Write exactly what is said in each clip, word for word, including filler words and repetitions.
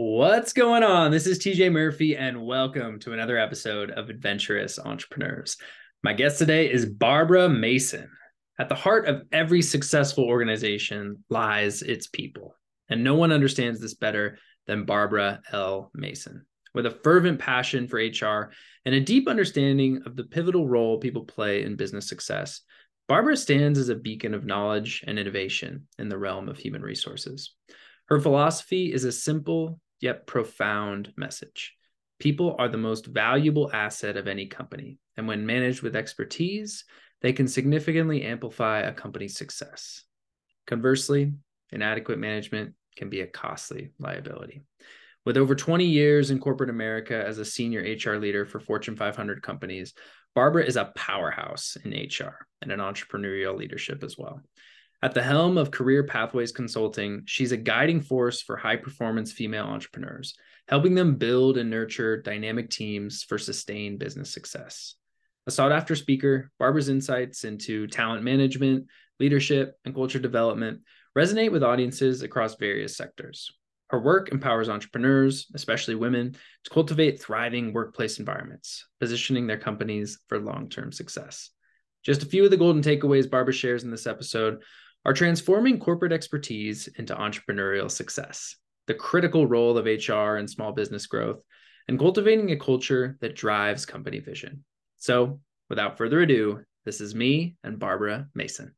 What's going on? This is T J Murphy, and welcome to another episode of Adventurous Entrepreneurs. My guest today is Barbara Mason. At the heart of every successful organization lies its people, and no one understands this better than Barbara L. Mason. With a fervent passion for H R and a deep understanding of the pivotal role people play in business success, Barbara stands as a beacon of knowledge and innovation in the realm of human resources. Her philosophy is a simple yet profound message. People are the most valuable asset of any company, and when managed with expertise, they can significantly amplify a company's success. Conversely, inadequate management can be a costly liability. With over twenty years in corporate America as a senior H R leader for Fortune five hundred companies, Barbara is a powerhouse in H R and in entrepreneurial leadership as well. At the helm of Career Pathways Consulting, she's a guiding force for high-performance female entrepreneurs, helping them build and nurture dynamic teams for sustained business success. A sought-after speaker, Barbara's insights into talent management, leadership, and culture development resonate with audiences across various sectors. Her work empowers entrepreneurs, especially women, to cultivate thriving workplace environments, positioning their companies for long-term success. Just a few of the golden takeaways Barbara shares in this episode are transforming corporate expertise into entrepreneurial success, the critical role of H R in small business growth, and cultivating a culture that drives company vision. So, without further ado, this is me and Barbara Mason.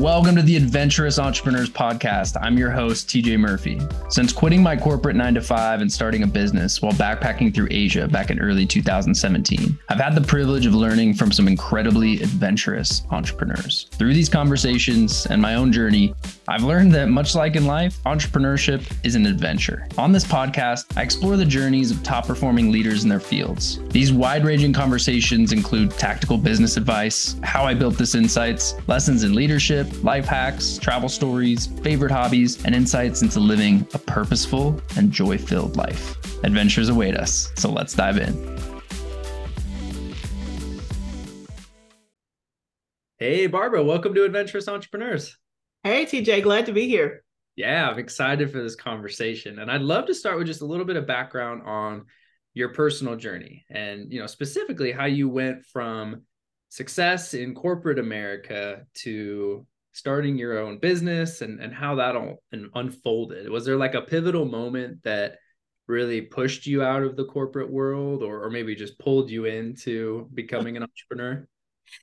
Welcome to the Adventurous Entrepreneurs Podcast. I'm your host, T J Murphy. Since quitting my corporate nine to five and starting a business while backpacking through Asia back in early two thousand seventeen, I've had the privilege of learning from some incredibly adventurous entrepreneurs. Through these conversations and my own journey, I've learned that much like in life, entrepreneurship is an adventure. On this podcast, I explore the journeys of top performing leaders in their fields. These wide-ranging conversations include tactical business advice, how I built this insights, lessons in leadership, life hacks, travel stories, favorite hobbies, and insights into living a purposeful and joy-filled life. Adventures await us, so let's dive in. Hey, Barbara, welcome to Adventurous Entrepreneurs. Hey, T J, glad to be here. Yeah, I'm excited for this conversation. And I'd love to start with just a little bit of background on your personal journey and, you know, specifically how you went from success in corporate America to starting your own business and, and how that all unfolded. Was there like a pivotal moment that really pushed you out of the corporate world or, or maybe just pulled you into becoming an entrepreneur?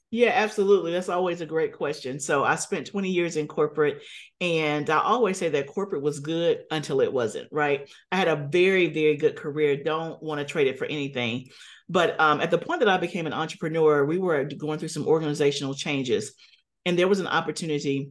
Yeah, absolutely. That's always a great question. So I spent twenty years in corporate, and I always say that corporate was good until it wasn't, right? I had a very, very good career. Don't want to trade it for anything. But um, at the point that I became an entrepreneur, we were going through some organizational changes, and there was an opportunity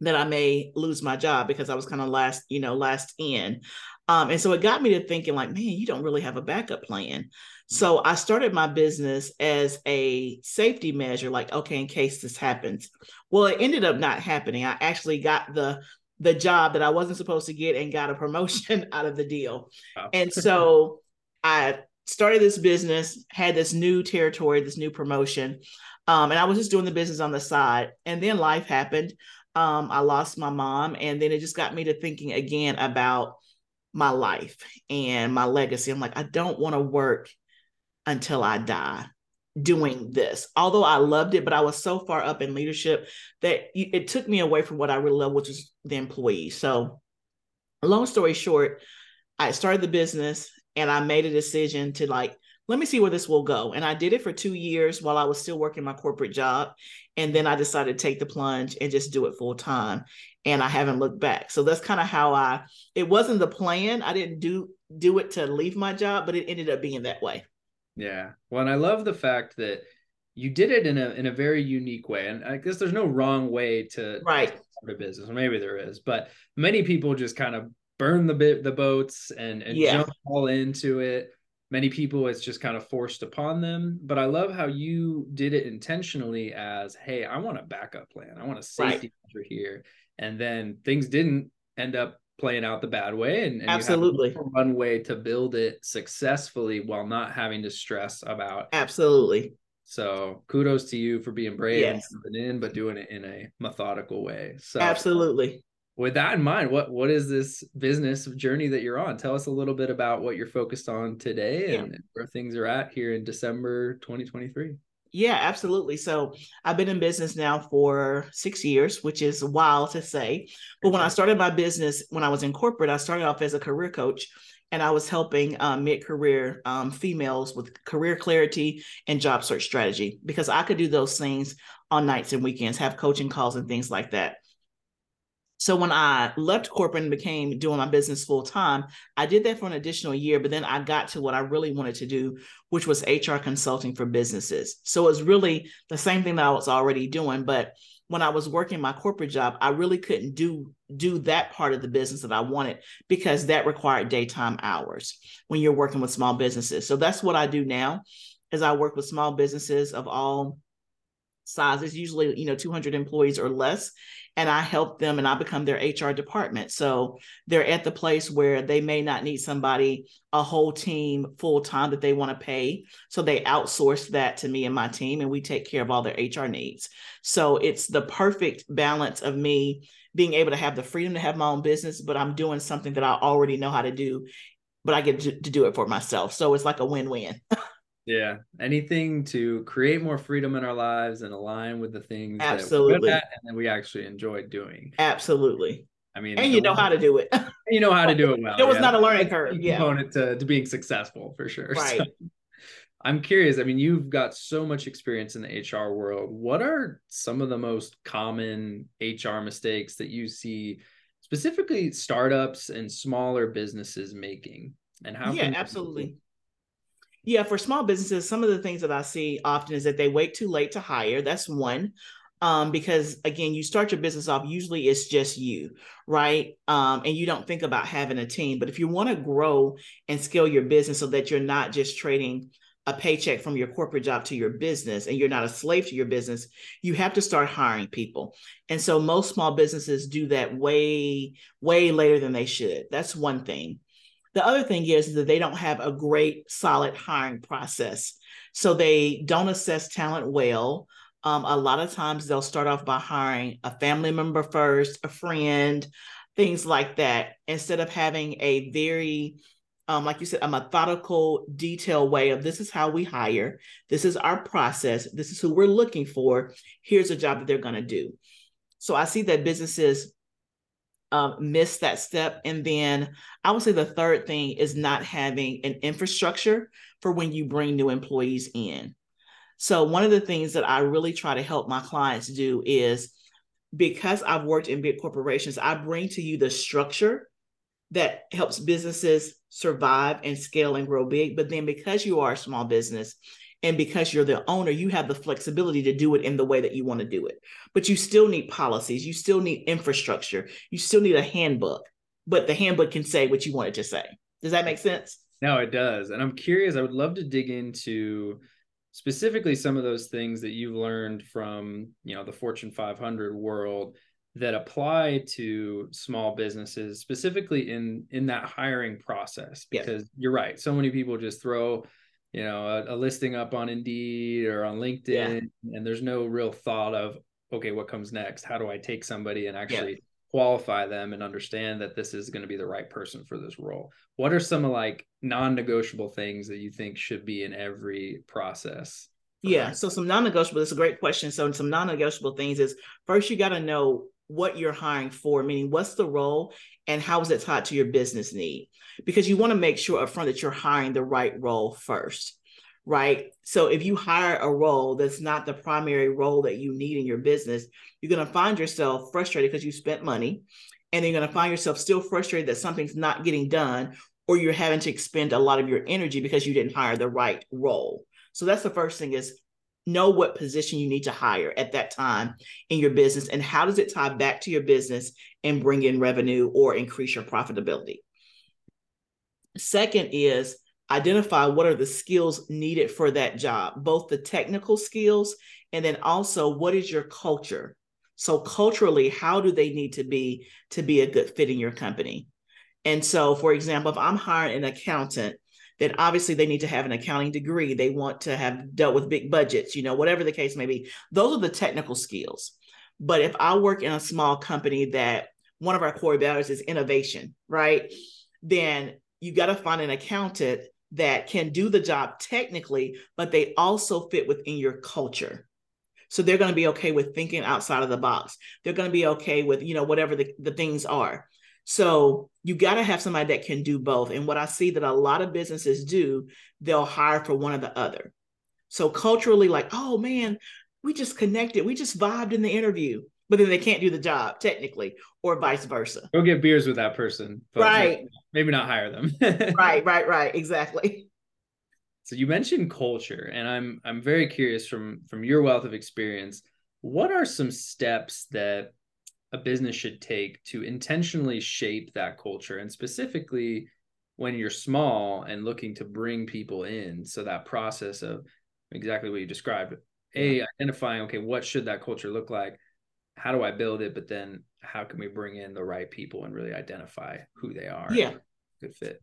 that I may lose my job because I was kind of last, you know, last in. Um, and so it got me to thinking like, man, you don't really have a backup plan. So I started my business as a safety measure, like, okay, in case this happens. Well, it ended up not happening. I actually got the the job that I wasn't supposed to get and got a promotion out of the deal. Wow. And so I started this business, had this new territory, this new promotion. Um, and I was just doing the business on the side. And then life happened. Um, I lost my mom. And then it just got me to thinking again about my life and my legacy. I'm like, I don't want to work until I die doing this. Although I loved it, but I was so far up in leadership that it took me away from what I really love, which is the employee. So long story short, I started the business and I made a decision to like, let me see where this will go. And I did it for two years while I was still working my corporate job. And then I decided to take the plunge and just do it full time. And I haven't looked back. So that's kind of how I, it wasn't the plan. I didn't do, do it to leave my job, but it ended up being that way. Yeah. Well, and I love the fact that you did it in a, in a very unique way. And I guess there's no wrong way to right. start a business. Well, maybe there is, but many people just kind of burn the bit, the boats and, and yeah. jump all into it. Many people, it's just kind of forced upon them. But I love how you did it intentionally as, hey, I want a backup plan. I want a safety measure right. here. And then things didn't end up playing out the bad way. And, and absolutely, you have one way to build it successfully while not having to stress about absolutely So kudos to you for being brave yes. and jumping in, but doing it in a methodical way. So absolutely. With that in mind, what what is this business journey that you're on? Tell us a little bit about what you're focused on today yeah. and where things are at here in December twenty twenty-three. Yeah, absolutely. So I've been in business now for six years, which is wild to say. But when I started my business, when I was in corporate, I started off as a career coach, and I was helping um, mid-career um, females with career clarity and job search strategy, because I could do those things on nights and weekends, have coaching calls and things like that. So when I left corporate and became doing my business full time, I did that for an additional year, but then I got to what I really wanted to do, which was H R consulting for businesses. So it's really the same thing that I was already doing. But when I was working my corporate job, I really couldn't do, do that part of the business that I wanted, because that required daytime hours when you're working with small businesses. So that's what I do now, is I work with small businesses of all sizes, usually, you know, two hundred employees or less. And I help them, and I become their H R department. So they're at the place where they may not need somebody, a whole team full time that they want to pay. So they outsource that to me and my team, and we take care of all their H R needs. So it's the perfect balance of me being able to have the freedom to have my own business, but I'm doing something that I already know how to do, but I get to, to do it for myself. So it's like a win-win. Yeah. Anything to create more freedom in our lives and align with the things absolutely. That we're good at and that we actually enjoy doing. Absolutely. I mean, and you know how to do it. You know how to do it well. There was yeah. not a learning curve. Yeah. Component to, to being successful for sure. Right. So, I'm curious. I mean, you've got so much experience in the H R world. What are some of the most common H R mistakes that you see specifically startups and smaller businesses making? And how yeah, can absolutely. Yeah, for small businesses, some of the things that I see often is that they wait too late to hire. That's one, um, because, again, you start your business off, usually it's just you, right? Um, and you don't think about having a team. But if you want to grow and scale your business so that you're not just trading a paycheck from your corporate job to your business, and you're not a slave to your business, you have to start hiring people. And so most small businesses do that way, way later than they should. That's one thing. The other thing is that they don't have a great, solid hiring process. So they don't assess talent well. Um, a lot of times they'll start off by hiring a family member first, a friend, things like that, instead of having a very, um, like you said, a methodical, detailed way of this is how we hire. This is our process. This is who we're looking for. Here's a job that they're going to do. So I see that businesses Um, miss that step. And then I would say the third thing is not having an infrastructure for when you bring new employees in. So one of the things that I really try to help my clients do is, because I've worked in big corporations, I bring to you the structure that helps businesses survive and scale and grow big. But then, because you are a small business, and because you're the owner, you have the flexibility to do it in the way that you want to do it. But you still need policies. You still need infrastructure. You still need a handbook. But the handbook can say what you want it to say. Does that make sense? No, it does. And I'm curious, I would love to dig into specifically some of those things that you've learned from, you know, the Fortune five hundred world that apply to small businesses, specifically in, in that hiring process. Because yes. you're right. So many people just throw you know, a, a listing up on Indeed or on LinkedIn, yeah. and there's no real thought of, okay, what comes next? How do I take somebody and actually yeah. qualify them and understand that this is going to be the right person for this role? What are some like non-negotiable things that you think should be in every process? Yeah. So some non-negotiable, that's a great question. So some non-negotiable things is, first, you got to know what you're hiring for, meaning what's the role and how is it tied to your business need? Because you want to make sure upfront that you're hiring the right role first, right? So if you hire a role that's not the primary role that you need in your business, you're going to find yourself frustrated because you spent money, and then you're going to find yourself still frustrated that something's not getting done, or you're having to expend a lot of your energy because you didn't hire the right role. So that's the first thing, is know what position you need to hire at that time in your business, and how does it tie back to your business and bring in revenue or increase your profitability. Second is identify what are the skills needed for that job, both the technical skills, and then also what is your culture? So culturally, how do they need to be to be a good fit in your company? And so, for example, if I'm hiring an accountant, then obviously they need to have an accounting degree. They want to have dealt with big budgets, you know, whatever the case may be. Those are the technical skills. But if I work in a small company that one of our core values is innovation, right? Then you got to find an accountant that can do the job technically, but they also fit within your culture. So they're going to be okay with thinking outside of the box. They're going to be okay with, you know, whatever the, the things are. So you got to have somebody that can do both. And what I see that a lot of businesses do, they'll hire for one or the other. So culturally, like, oh man, we just connected. We just vibed in the interview, but then they can't do the job technically, or vice versa. Go get beers with that person. But right. Maybe not hire them. Right, right, right. Exactly. So you mentioned culture, and I'm I'm very curious from, from your wealth of experience, what are some steps that a business should take to intentionally shape that culture, and specifically when you're small and looking to bring people in? So that process of exactly what you described, A, identifying, okay, what should that culture look like? How do I build it? But then how can we bring in the right people and really identify who they are? Yeah. Good fit.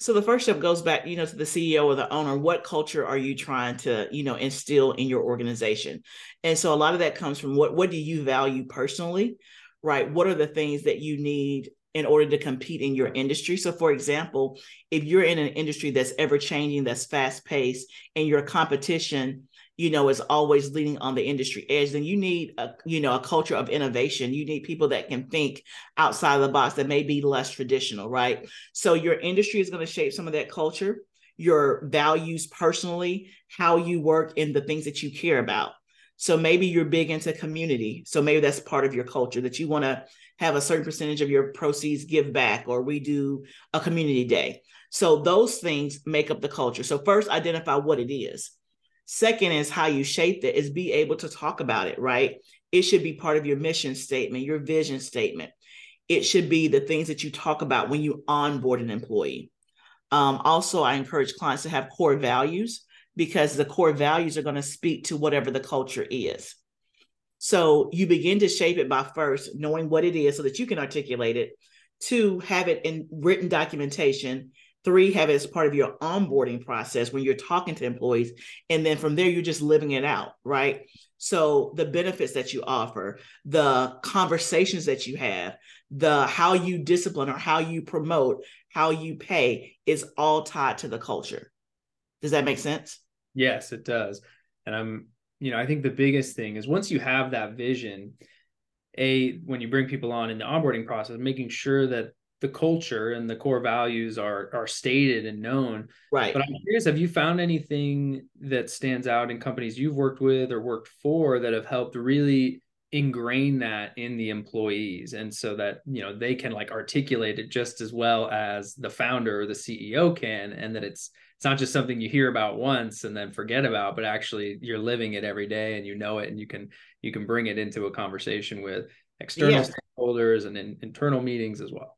So the first step goes back, you know, to the C E O or the owner. What culture are you trying to, you know, instill in your organization? And so a lot of that comes from what, what do you value personally, right? What are the things that you need in order to compete in your industry? So for example, if you're in an industry that's ever changing, that's fast paced, and your competition, you know, is always leaning on the industry edge, then you need a, you know, a culture of innovation. You need people that can think outside of the box that may be less traditional, right? So your industry is going to shape some of that culture, your values personally, how you work, and the things that you care about. So maybe you're big into community. So maybe that's part of your culture, that you want to have a certain percentage of your proceeds give back, or we do a community day. So those things make up the culture. So first, identify what it is. Second is how you shape it, is be able to talk about it, right? It should be part of your mission statement, your vision statement. It should be the things that you talk about when you onboard an employee. Um, also, I encourage clients to have core values, because the core values are going to speak to whatever the culture is. So you begin to shape it by first knowing what it is so that you can articulate it. Two, have it in written documentation. Three, have it as part of your onboarding process when you're talking to employees. And then from there, you're just living it out, right? So the benefits that you offer, the conversations that you have, the how you discipline or how you promote, how you pay is all tied to the culture. Does that make sense? Yes, it does. And I'm, you know, I think the biggest thing is once you have that vision, A, when you bring people on in the onboarding process, making sure that the culture and the core values are are stated and known. Right. But I'm curious, have you found anything that stands out in companies you've worked with or worked for that have helped really ingrain that in the employees? And so that, you know, they can like articulate it just as well as the founder or the C E O can, and that it's, it's not just something you hear about once and then forget about, but actually you're living it every day and you know it, and you can, you can bring it into a conversation with external yeah. stakeholders and in, internal meetings as well.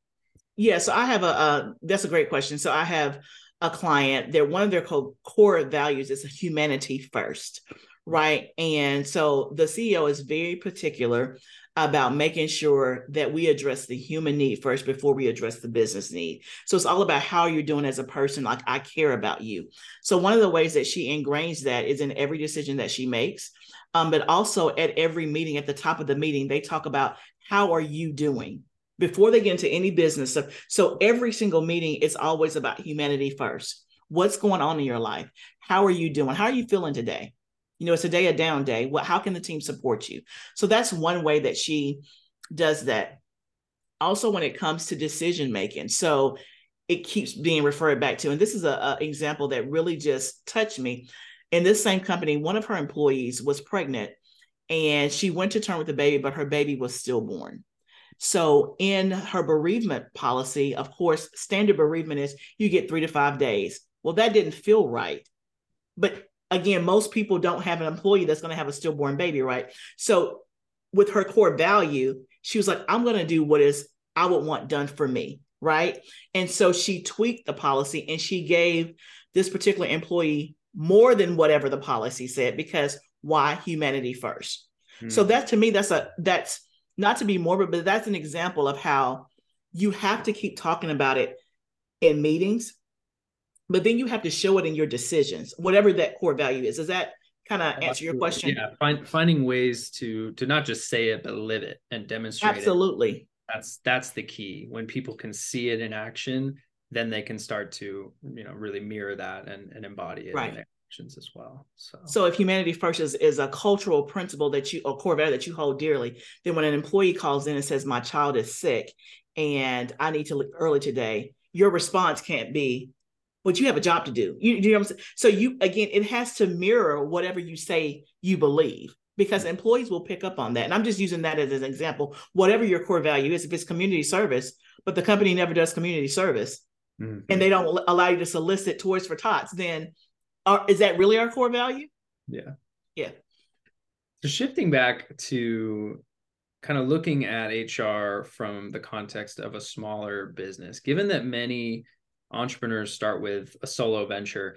Yeah, so I have a, uh, that's a great question. So I have a client, they're one of their co- core values is humanity first, right? And so the C E O is very particular about making sure that we address the human need first before we address the business need. So it's all about how you're doing as a person, like I care about you. So one of the ways that she ingrains that is in every decision that she makes, um, but also at every meeting, at the top of the meeting, they talk about how are you doing? Before they get into any business stuff. So every single meeting, it's always about humanity first. What's going on in your life? How are you doing? How are you feeling today? You know, it's today a down day. What? How can the team support you? So that's one way that she does that. Also, when it comes to decision-making, so it keeps being referred back to, and this is an example that really just touched me. In this same company, one of her employees was pregnant and she went to term with the baby, but her baby was stillborn. So in her bereavement policy, of course, standard bereavement is you get three to five days. Well, that didn't feel right. But again, most people don't have an employee that's going to have a stillborn baby, right? So with her core value, she was like, I'm going to do what is I would want done for me, right? And so she tweaked the policy and she gave this particular employee more than whatever the policy said, because why? Humanity first. Hmm. So that to me, that's a, that's, not to be morbid, but that's an example of how you have to keep talking about it in meetings, but then you have to show it in your decisions, whatever that core value is. Does that kind of answer your question? Yeah, find, finding ways to to not just say it, but live it and demonstrate. Absolutely. It. That's that's the key. When people can see it in action, then they can start to, you know, really mirror that and, and embody it. Right. In their actions as well. So, so if humanity first is, is a cultural principle that you, or core value that you hold dearly, then when an employee calls in and says, my child is sick and I need to leave early today, your response can't be, but you have a job to do. You, you know what I'm saying? So you, again, it has to mirror whatever you say you believe, because employees will pick up on that. And I'm just using that as an example, whatever your core value is, if it's community service, but the company never does community service, mm-hmm. and they don't allow you to solicit tours for tots, then are, is that really our core value? Yeah. Yeah. So shifting back to kind of looking at H R from the context of a smaller business, given that many entrepreneurs start with a solo venture,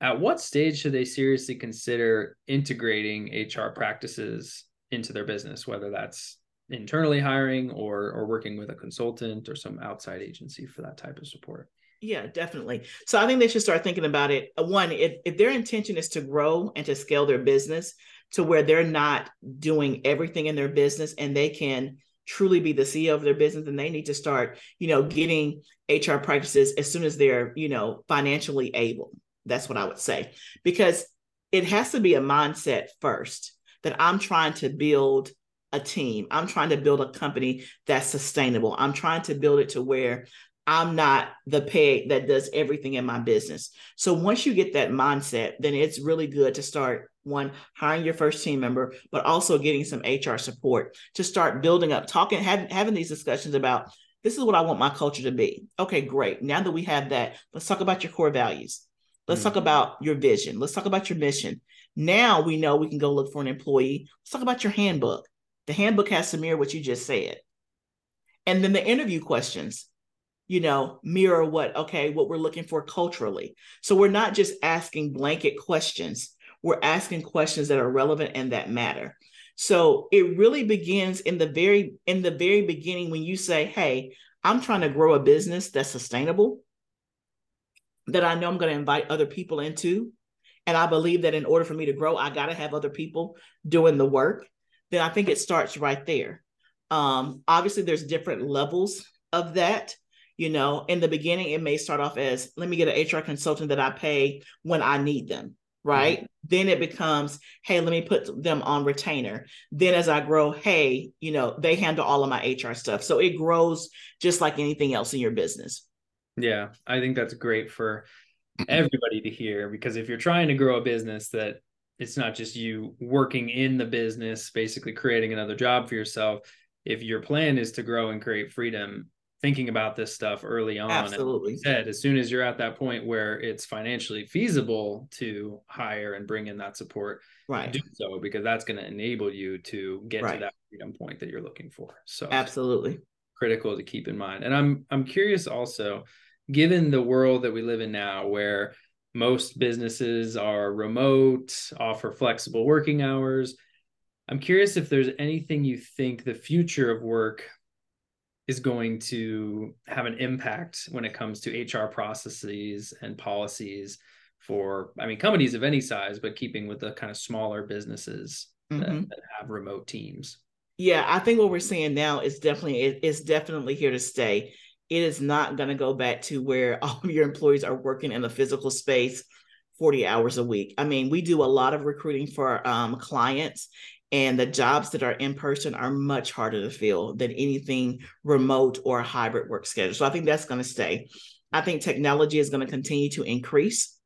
at what stage should they seriously consider integrating H R practices into their business, whether that's internally hiring or or working with a consultant or some outside agency for that type of support? Yeah, definitely. So I think they should start thinking about it. One, if, if their intention is to grow and to scale their business to where they're not doing everything in their business and they can truly be the C E O of their business, and they need to start, you know, getting H R practices as soon as they're, you know, financially able. That's what I would say, because it has to be a mindset first that I'm trying to build a team. I'm trying to build a company that's sustainable. I'm trying to build it to where I'm not the peg that does everything in my business. So once you get that mindset, then it's really good to start, one, hiring your first team member, but also getting some H R support to start building up, talking, having, having these discussions about, this is what I want my culture to be. Okay, great. Now that we have that, let's talk about your core values. Let's mm-hmm. talk about your vision. Let's talk about your mission. Now we know we can go look for an employee. Let's talk about your handbook. The handbook has to mirror what you just said. And then the interview questions, you know, mirror what, okay, what we're looking for culturally. So we're not just asking blanket questions. We're asking questions that are relevant and that matter. So it really begins in the very, in the very beginning when you say, hey, I'm trying to grow a business that's sustainable, that I know I'm going to invite other people into. And I believe that in order for me to grow, I got to have other people doing the work. Then I think it starts right there. Um, obviously, there's different levels of that. You know, in the beginning, it may start off as, let me get an H R consultant that I pay when I need them. Right. Mm-hmm. Then it becomes, hey, let me put them on retainer. Then as I grow, hey, you know, they handle all of my H R stuff. So it grows just like anything else in your business. Yeah. I think that's great for everybody to hear, because if you're trying to grow a business, that it's not just you working in the business, basically creating another job for yourself. If your plan is to grow and create freedom, thinking about this stuff early on. Absolutely. As you said, as soon as you're at that point where it's financially feasible to hire and bring in that support, right, do so, because that's going to enable you to get right to that freedom point that you're looking for. So absolutely critical to keep in mind. And I'm I'm curious also, given the world that we live in now, where most businesses are remote, offer flexible working hours, I'm curious if there's anything you think the future of work is going to have an impact when it comes to H R processes and policies for, I mean, companies of any size, but keeping with the kind of smaller businesses mm-hmm. that, that have remote teams. Yeah, I think what we're seeing now is definitely, it, it's definitely here to stay. It is not going to go back to where all of your employees are working in a physical space forty hours a week. I mean, we do a lot of recruiting for um, clients, and the jobs that are in person are much harder to fill than anything remote or hybrid work schedule. So I think that's going to stay. I think technology is going to continue to increase.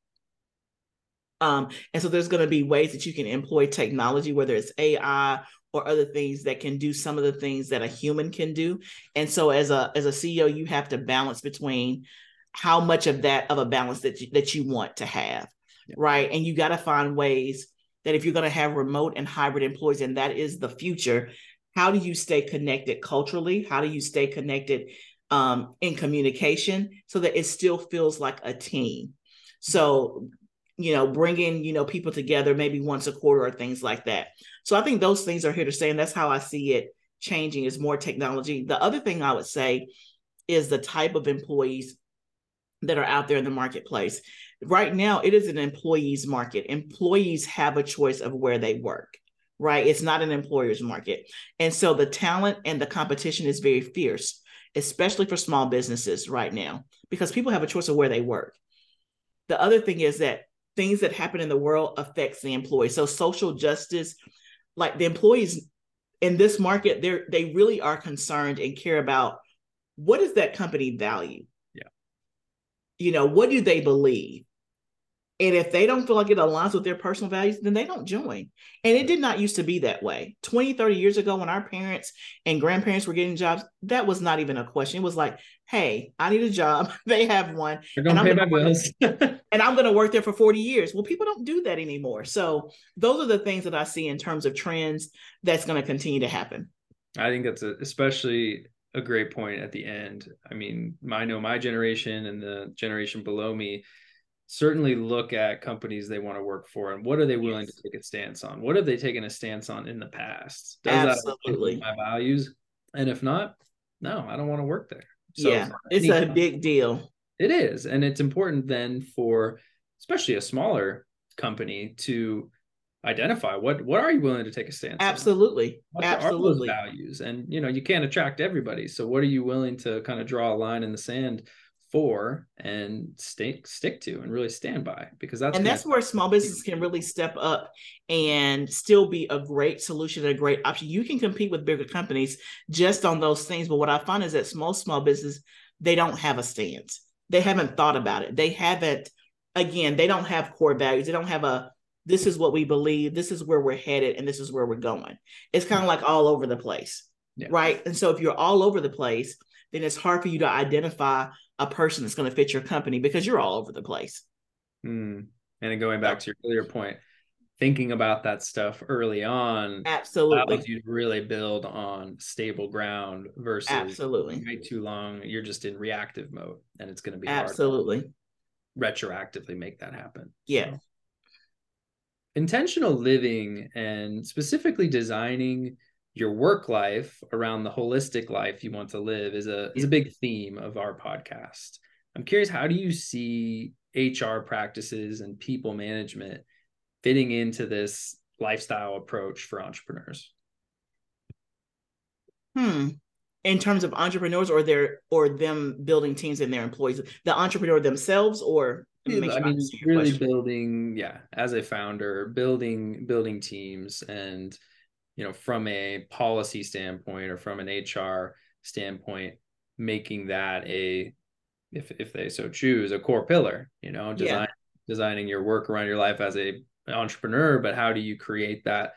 Um, and so there's going to be ways that you can employ technology, whether it's A I or other things that can do some of the things that a human can do. And so as a, as a C E O, you have to balance between how much of that of a balance that you, that you want to have, yeah. right? And you got to find ways that if you're going to have remote and hybrid employees, and that is the future, how do you stay connected culturally? How do you stay connected um, in communication so that it still feels like a team? So, you know, bringing, you know, people together maybe once a quarter or things like that. So I think those things are here to stay. And that's how I see it changing, is more technology. The other thing I would say is the type of employees that are out there in the marketplace. Right now, it is an employee's market. Employees have a choice of where they work, right? It's not an employer's market. And so the talent and the competition is very fierce, especially for small businesses right now, because people have a choice of where they work. The other thing is that things that happen in the world affects the employee. So social justice, like the employees in this market, they're, they really are concerned and care about what does that company value? Yeah. You know, what do they believe? And if they don't feel like it aligns with their personal values, then they don't join. And it did not used to be that way. twenty, thirty years ago, when our parents and grandparents were getting jobs, that was not even a question. It was like, hey, I need a job. They have one. They're going to pay my bills. And I'm going to work there for forty years. Well, people don't do that anymore. So those are the things that I see in terms of trends that's going to continue to happen. I think that's a, especially a great point at the end. I mean, I know my generation and the generation below me certainly look at companies they want to work for and what are they willing yes. to take a stance on? What have they taken a stance on in the past? Does Absolutely. That affect my values? And if not, no, I don't want to work there. So yeah, it's a big deal. It is. And it's important then for especially a smaller company to identify what, what are you willing to take a stance Absolutely. On? What Absolutely. Absolutely. Values? And, you know, you can't attract everybody. So what are you willing to kind of draw a line in the sand for and stay, stick to and really stand by, because that's and that's where small business can really step up and still be a great solution, a great option. You can compete with bigger companies just on those things. But what I find is that small, small business, they don't have a stance. They haven't thought about it. They haven't, again, they don't have core values. They don't have a, this is what we believe. This is where we're headed. And this is where we're going. It's kind of like all over the place. Yeah. Right. And so if you're all over the place, then it's hard for you to identify a person that's going to fit your company because you're all over the place. Mm. And going back to your earlier point, thinking about that stuff early on absolutely allows you to really build on stable ground versus absolutely way too long. You're just in reactive mode, and it's going to be absolutely hard to retroactively make that happen. Yeah. So, intentional living and specifically designing your work life around the holistic life you want to live is a, is a big theme of our podcast. I'm curious, how do you see H R practices and people management fitting into this lifestyle approach for entrepreneurs? Hmm. In terms of entrepreneurs or their, or them building teams and their employees, the entrepreneur themselves, or yeah, sure I mean, really question. building, yeah, as a founder, building, building teams and, you know, from a policy standpoint or from an H R standpoint, making that a, if if they so choose, a core pillar, you know, design, yeah. designing your work around your life as a, an entrepreneur, but how do you create that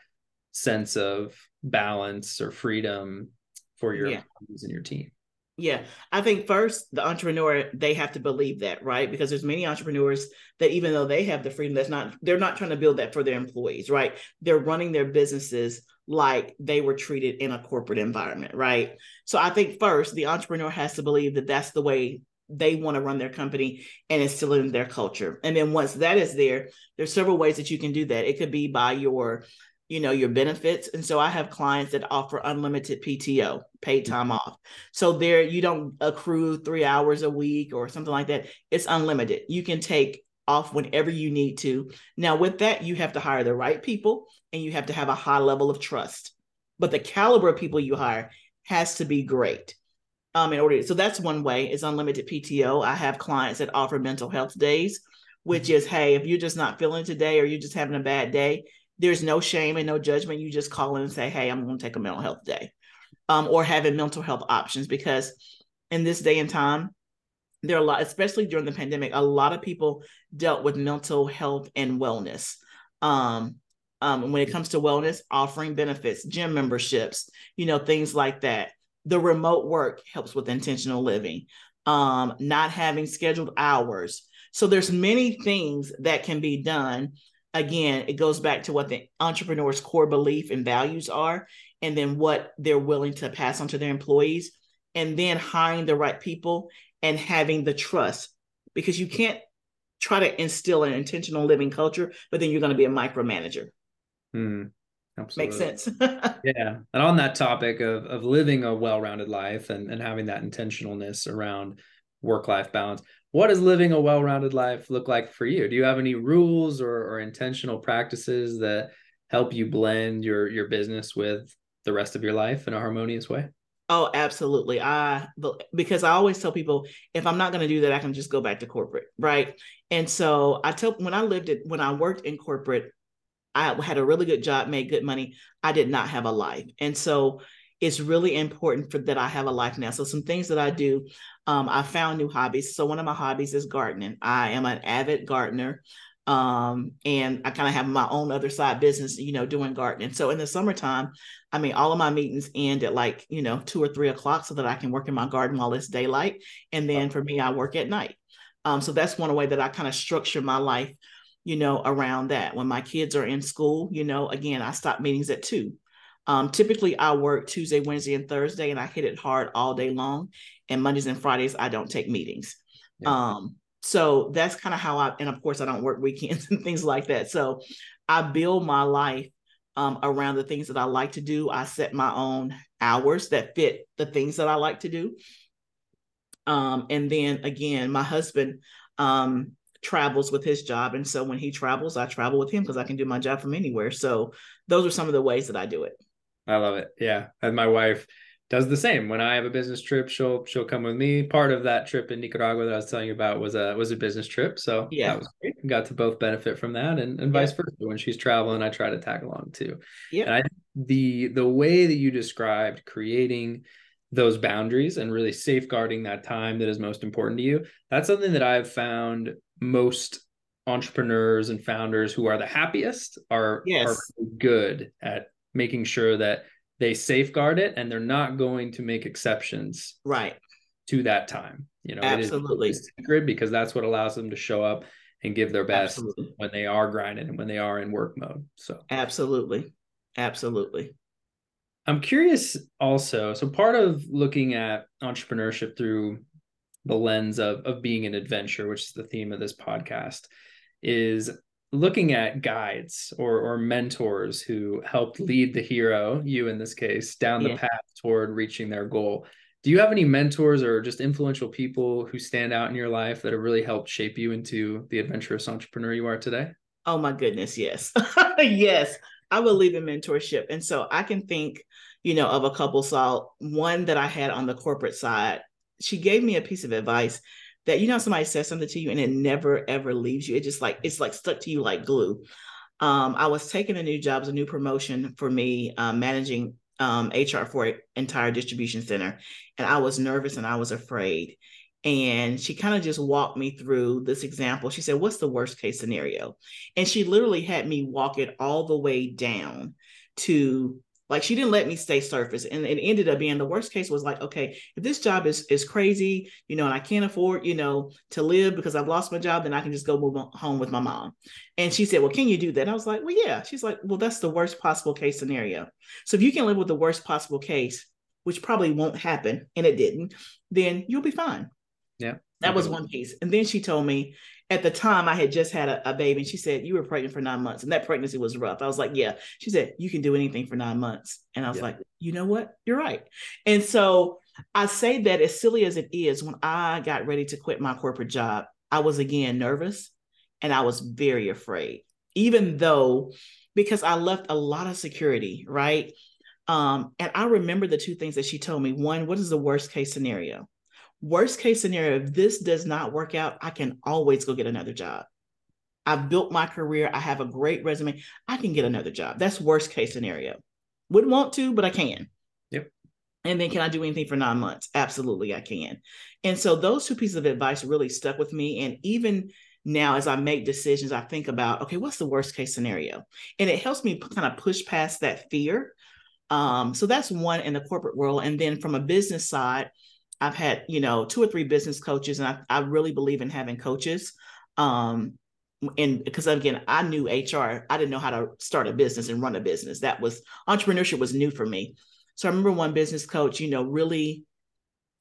sense of balance or freedom for your yeah. employees and your team? Yeah, I think first, the entrepreneur, they have to believe that, right? Because there's many entrepreneurs that even though they have the freedom, that's not, they're not trying to build that for their employees, right? They're running their businesses like they were treated in a corporate environment, right? So I think first, the entrepreneur has to believe that that's the way they want to run their company and instill it in their culture. And then once that is there, there's several ways that you can do that. It could be by your, you know, your benefits. And so I have clients that offer unlimited P T O, paid time off. So there, you don't accrue three hours a week or something like that. It's unlimited. You can take off whenever you need to. Now with that, you have to hire the right people and you have to have a high level of trust, but the caliber of people you hire has to be great. Um, in order to, so that's one way is unlimited P T O. I have clients that offer mental health days, which is, hey, if you're just not feeling today, or you're just having a bad day, there's no shame and no judgment. You just call in and say, hey, I'm going to take a mental health day, um, or having mental health options, because in this day and time, there are a lot, especially during the pandemic, a lot of people dealt with mental health and wellness. Um, um, when it comes to wellness, offering benefits, gym memberships, you know, things like that. The remote work helps with intentional living, um, not having scheduled hours. So there's many things that can be done. Again, it goes back to what the entrepreneur's core belief and values are, and then what they're willing to pass on to their employees, and then hiring the right people and having the trust, because you can't try to instill an intentional living culture, but then you're going to be a micromanager. Mm, absolutely. Makes sense. Yeah. And on that topic of, of living a well-rounded life and, and having that intentionalness around work-life balance. What does living a well-rounded life look like for you? Do you have any rules or, or intentional practices that help you blend your, your business with the rest of your life in a harmonious way? Oh, absolutely. I, because I always tell people, if I'm not going to do that, I can just go back to corporate. Right. And so I tell, when I lived it, when I worked in corporate, I had a really good job, made good money. I did not have a life. And so it's really important for that I have a life now. So some things that I do, um, I found new hobbies. So one of my hobbies is gardening. I am an avid gardener. Um, and I kind of have my own other side business, you know, doing gardening. So in the summertime, I mean, all of my meetings end at like, you know, two or three o'clock so that I can work in my garden while it's daylight. And then for me, I work at night. Um, so that's one way that I kind of structure my life, you know, around that. When my kids are in school, you know, again, I stop meetings at two. Um, typically I work Tuesday, Wednesday, and Thursday, and I hit it hard all day long. And Mondays and Fridays, I don't take meetings. Yeah. Um, so that's kind of how I, and of course I don't work weekends and things like that. So I build my life um, around the things that I like to do. I set my own hours that fit the things that I like to do. Um, and then again, my husband um, travels with his job. And so when he travels, I travel with him because I can do my job from anywhere. So those are some of the ways that I do it. I love it. Yeah. And my wife does the same. When I have a business trip, she'll she'll come with me. Part of that trip in Nicaragua that I was telling you about was a was a business trip, so yeah, that was great. We got to both benefit from that, and, and yeah. vice versa. When she's traveling, I try to tag along too. Yeah, and I, the the way that you described creating those boundaries and really safeguarding that time that is most important to you, that's something that I've found most entrepreneurs and founders who are the happiest are yes. are really good at making sure that they safeguard it and they're not going to make exceptions right to that time. You know, absolutely. It is sacred because that's what allows them to show up and give their best absolutely. When they are grinding and when they are in work mode. So absolutely. Absolutely. I'm curious also, so part of looking at entrepreneurship through the lens of, of being an adventure, which is the theme of this podcast, is looking at guides or or mentors who helped lead the hero, you in this case, down the yeah. path toward reaching their goal. Do you have any mentors or just influential people who stand out in your life that have really helped shape you into the adventurous entrepreneur you are today? Oh my goodness, yes. Yes, I believe in mentorship. And so I can think, you know, of a couple. So one that I had on the corporate side, she gave me a piece of advice that, you know, somebody says something to you and it never, ever leaves you. It just like, it's like stuck to you like glue. Um, I was taking a new job, a new promotion for me, uh, managing um, H R for an entire distribution center. And I was nervous and I was afraid. And she kind of just walked me through this example. She said, what's the worst case scenario? And she literally had me walk it all the way down to, like, she didn't let me stay surface, and it ended up being the worst case was like, okay, if this job is is crazy, you know, and I can't afford, you know, to live because I've lost my job, then I can just go move home with my mom. And she said, well, can you do that? And I was like, well, yeah. She's like, well, that's the worst possible case scenario. So if you can live with the worst possible case, which probably won't happen, and it didn't, then you'll be fine. Yeah. That was one piece. And then she told me, at the time I had just had a, a baby, and she said, you were pregnant for nine months. And that pregnancy was rough. I was like, yeah. She said, you can do anything for nine months. And I was yeah. like, you know what? You're right. And so I say that, as silly as it is, when I got ready to quit my corporate job, I was again nervous and I was very afraid, even though, because I left a lot of security. Right. Um, and I remember the two things that she told me. One, what is the worst case scenario? Worst case scenario, if this does not work out, I can always go get another job. I've built my career. I have a great resume. I can get another job. That's worst case scenario. Wouldn't want to, but I can. Yep. And then, can I do anything for nine months? Absolutely, I can. And so those two pieces of advice really stuck with me. And even now, as I make decisions, I think about, okay, what's the worst case scenario? And it helps me kind of push past that fear. Um, so that's one in the corporate world. And then from a business side, I've had, you know, two or three business coaches, and I, I really believe in having coaches. Um, and because, again, I knew H R, I didn't know how to start a business and run a business. That was, entrepreneurship was new for me. So I remember one business coach, you know, really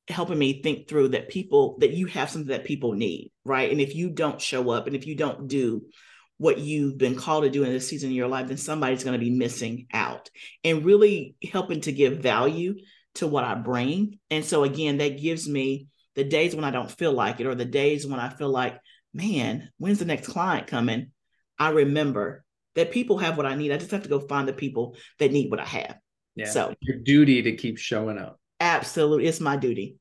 helping me think through that people, that you have something that people need, right? And if you don't show up and if you don't do what you've been called to do in this season of your life, then somebody's going to be missing out, and really helping to give value to what I bring. And so again, that gives me the days when I don't feel like it, or the days when I feel like, man, when's the next client coming? I remember that people have what I need. I just have to go find the people that need what I have. Yeah. So your duty to keep showing up. Absolutely. It's my duty.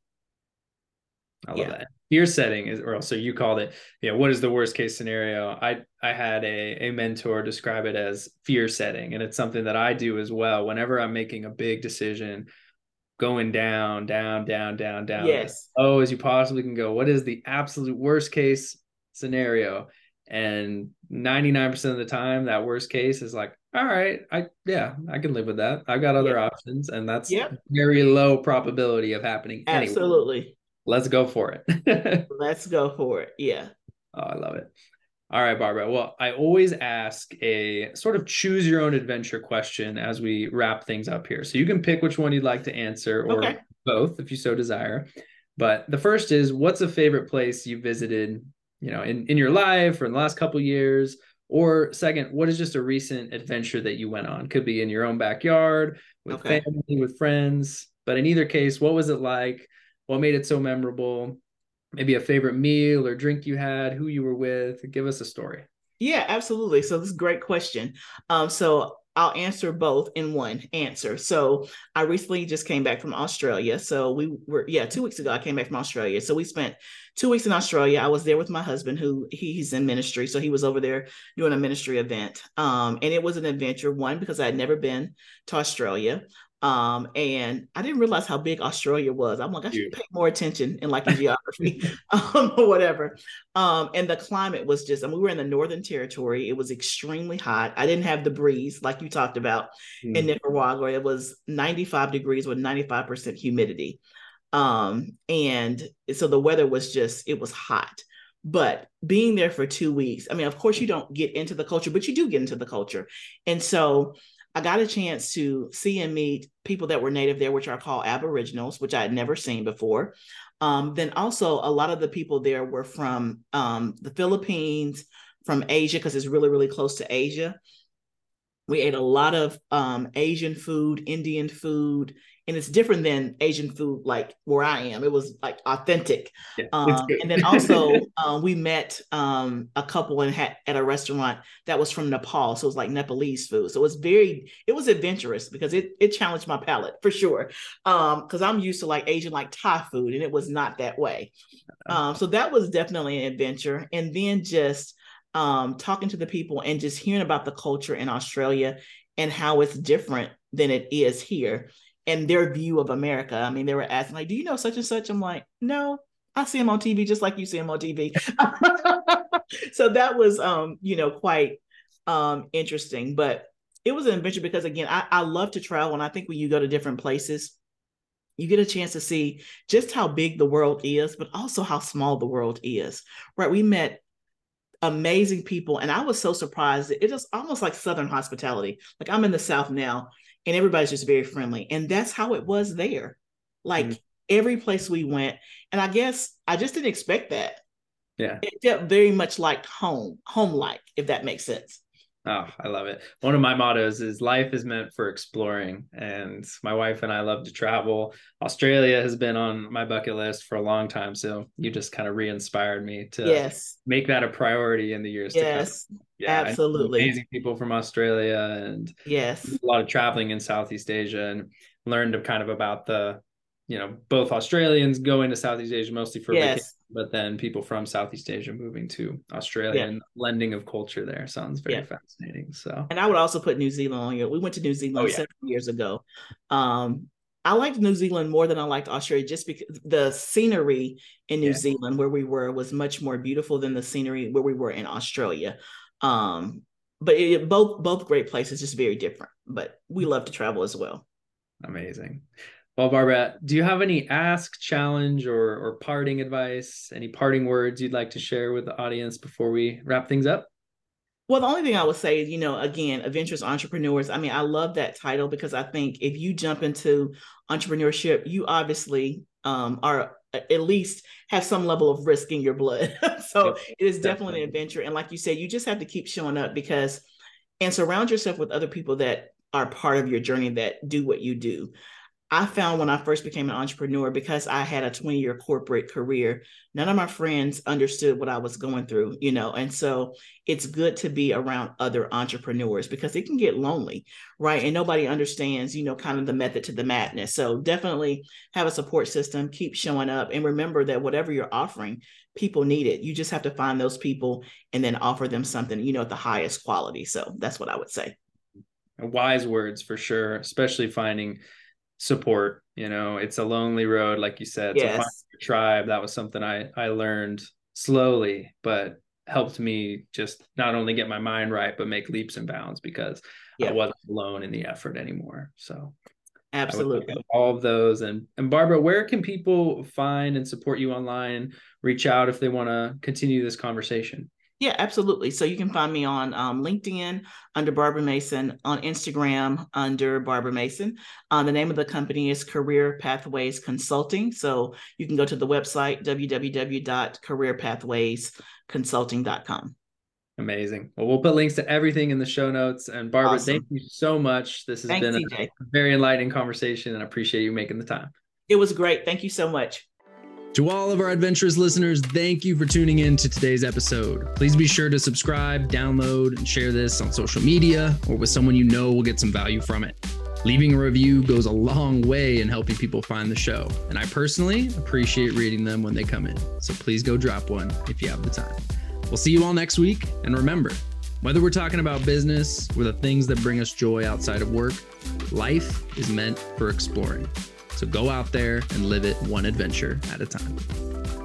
I love yeah. that. Fear setting is, or also you called it, yeah, what is the worst case scenario? I, I had a, a mentor describe it as fear setting. And it's something that I do as well. Whenever I'm making a big decision, going down, down, down, down, down. Yes. Oh, as you possibly can go. What is the absolute worst case scenario? And ninety-nine percent of the time, that worst case is like, all right, I, yeah, I can live with that. I've got other yep. options, and that's yep. very low probability of happening. Absolutely. Anyway. Let's go for it. Let's go for it. Yeah. Oh, I love it. All right, Barbara. Well, I always ask a sort of choose your own adventure question as we wrap things up here. So you can pick which one you'd like to answer, or okay. both if you so desire. But the first is, what's a favorite place you visited, you know, in, in your life or in the last couple of years? Or second, what is just a recent adventure that you went on? Could be in your own backyard, with okay. family, with friends. But in either case, what was it like? What made it so memorable? Maybe a favorite meal or drink you had, who you were with. Give us a story. Yeah, absolutely. So this is a great question. Um, so I'll answer both in one answer. So I recently just came back from Australia. So we were, yeah, two weeks ago, I came back from Australia. So we spent two weeks in Australia. I was there with my husband, who he, he's in ministry. So he was over there doing a ministry event. Um, and it was an adventure, one, because I had never been to Australia. Um, and I didn't realize how big Australia was. I'm like, I should pay more attention in like in geography um, or whatever. Um, and the climate was just, and we were in the Northern Territory. It was extremely hot. I didn't have the breeze, like you talked about mm. in Nicaragua. It was ninety-five degrees with ninety-five percent humidity. Um, and so the weather was just, it was hot. But being there for two weeks, I mean, of course you don't get into the culture, but you do get into the culture. And so I got a chance to see and meet people that were native there, which are called Aboriginals, which I had never seen before. Um, then also a lot of the people there were from um, the Philippines, from Asia, because it's really, really close to Asia. We ate a lot of um, Asian food, Indian food, and it's different than Asian food, like where I am. It was like authentic. Yeah, um, and then also uh, we met um, a couple and had, at a restaurant that was from Nepal. So it was like Nepalese food. So it was very, it was adventurous because it it challenged my palate for sure. Um, Cause I'm used to like Asian, like Thai food, and it was not that way. Um, so that was definitely an adventure. And then just um, talking to the people and just hearing about the culture in Australia and how it's different than it is here. And their view of America. I mean, they were asking, like, do you know such and such? I'm like, no, I see him on T V, just like you see him on T V. So that was, um, you know, quite um, interesting. But it was an adventure because, again, I, I love to travel. And I think when you go to different places, you get a chance to see just how big the world is, but also how small the world is, right? We met amazing people. And I was so surprised. It was almost like Southern hospitality. Like, I'm in the South now, and everybody's just very friendly. And that's how it was there. Like mm-hmm. every place we went. And I guess I just didn't expect that. Yeah. It felt very much like home, home-like, if that makes sense. Oh, I love it. One of my mottos is life is meant for exploring. And my wife and I love to travel. Australia has been on my bucket list for a long time. So you just kind of re-inspired me to yes. make that a priority in the years yes. to come. Yeah, absolutely. Amazing people from Australia, and yes, a lot of traveling in Southeast Asia, and learned kind of about the, you know, both Australians going to Southeast Asia mostly for yes. vacation, but then people from Southeast Asia moving to Australia yeah. and blending of culture there sounds very yeah. fascinating. So, and I would also put New Zealand on here. We went to New Zealand oh, yeah. seven years ago. Um, I liked New Zealand more than I liked Australia, just because the scenery in New yeah. Zealand where we were was much more beautiful than the scenery where we were in Australia. Um, but it, both, both great places, just very different, but we love to travel as well. Amazing. Well, Barbara, do you have any ask, challenge, or, or parting advice, any parting words you'd like to share with the audience before we wrap things up? Well, the only thing I would say is, you know, again, Adventurous Entrepreneurs. I mean, I love that title because I think if you jump into entrepreneurship, you obviously, um, are at least have some level of risk in your blood. So yes, it is definitely, definitely an adventure. And like you said, you just have to keep showing up because, and surround yourself with other people that are part of your journey that do what you do. I found when I first became an entrepreneur, because I had a twenty-year corporate career, none of my friends understood what I was going through, you know, and so it's good to be around other entrepreneurs because it can get lonely, right? And nobody understands, you know, kind of the method to the madness. So definitely have a support system, keep showing up, and remember that whatever you're offering, people need it. You just have to find those people and then offer them something, you know, at the highest quality. So that's what I would say. Wise words for sure, especially finding support. You know, it's a lonely road, like you said. Yes. To find your tribe, that was something I I learned slowly, but helped me just not only get my mind right, but make leaps and bounds because yep. I wasn't alone in the effort anymore. So absolutely, all of those. And and Barbara, where can people find and support you online? Reach out if they want to continue this conversation. Yeah, absolutely. So you can find me on um, LinkedIn under Barbara Mason, on Instagram under Barbara Mason. Uh, the name of the company is Career Pathways Consulting. So you can go to the website, w w w dot career pathways consulting dot com. Amazing. Well, we'll put links to everything in the show notes. And Barbara, awesome. Thank you so much. This has Thanks, been a T J. Very enlightening conversation, and I appreciate you making the time. It was great. Thank you so much. To all of our adventurous listeners, thank you for tuning in to today's episode. Please be sure to subscribe, download, and share this on social media or with someone you know will get some value from it. Leaving a review goes a long way in helping people find the show, and I personally appreciate reading them when they come in. So please go drop one if you have the time. We'll see you all next week, and remember, whether we're talking about business or the things that bring us joy outside of work, life is meant for exploring. So go out there and live it one adventure at a time.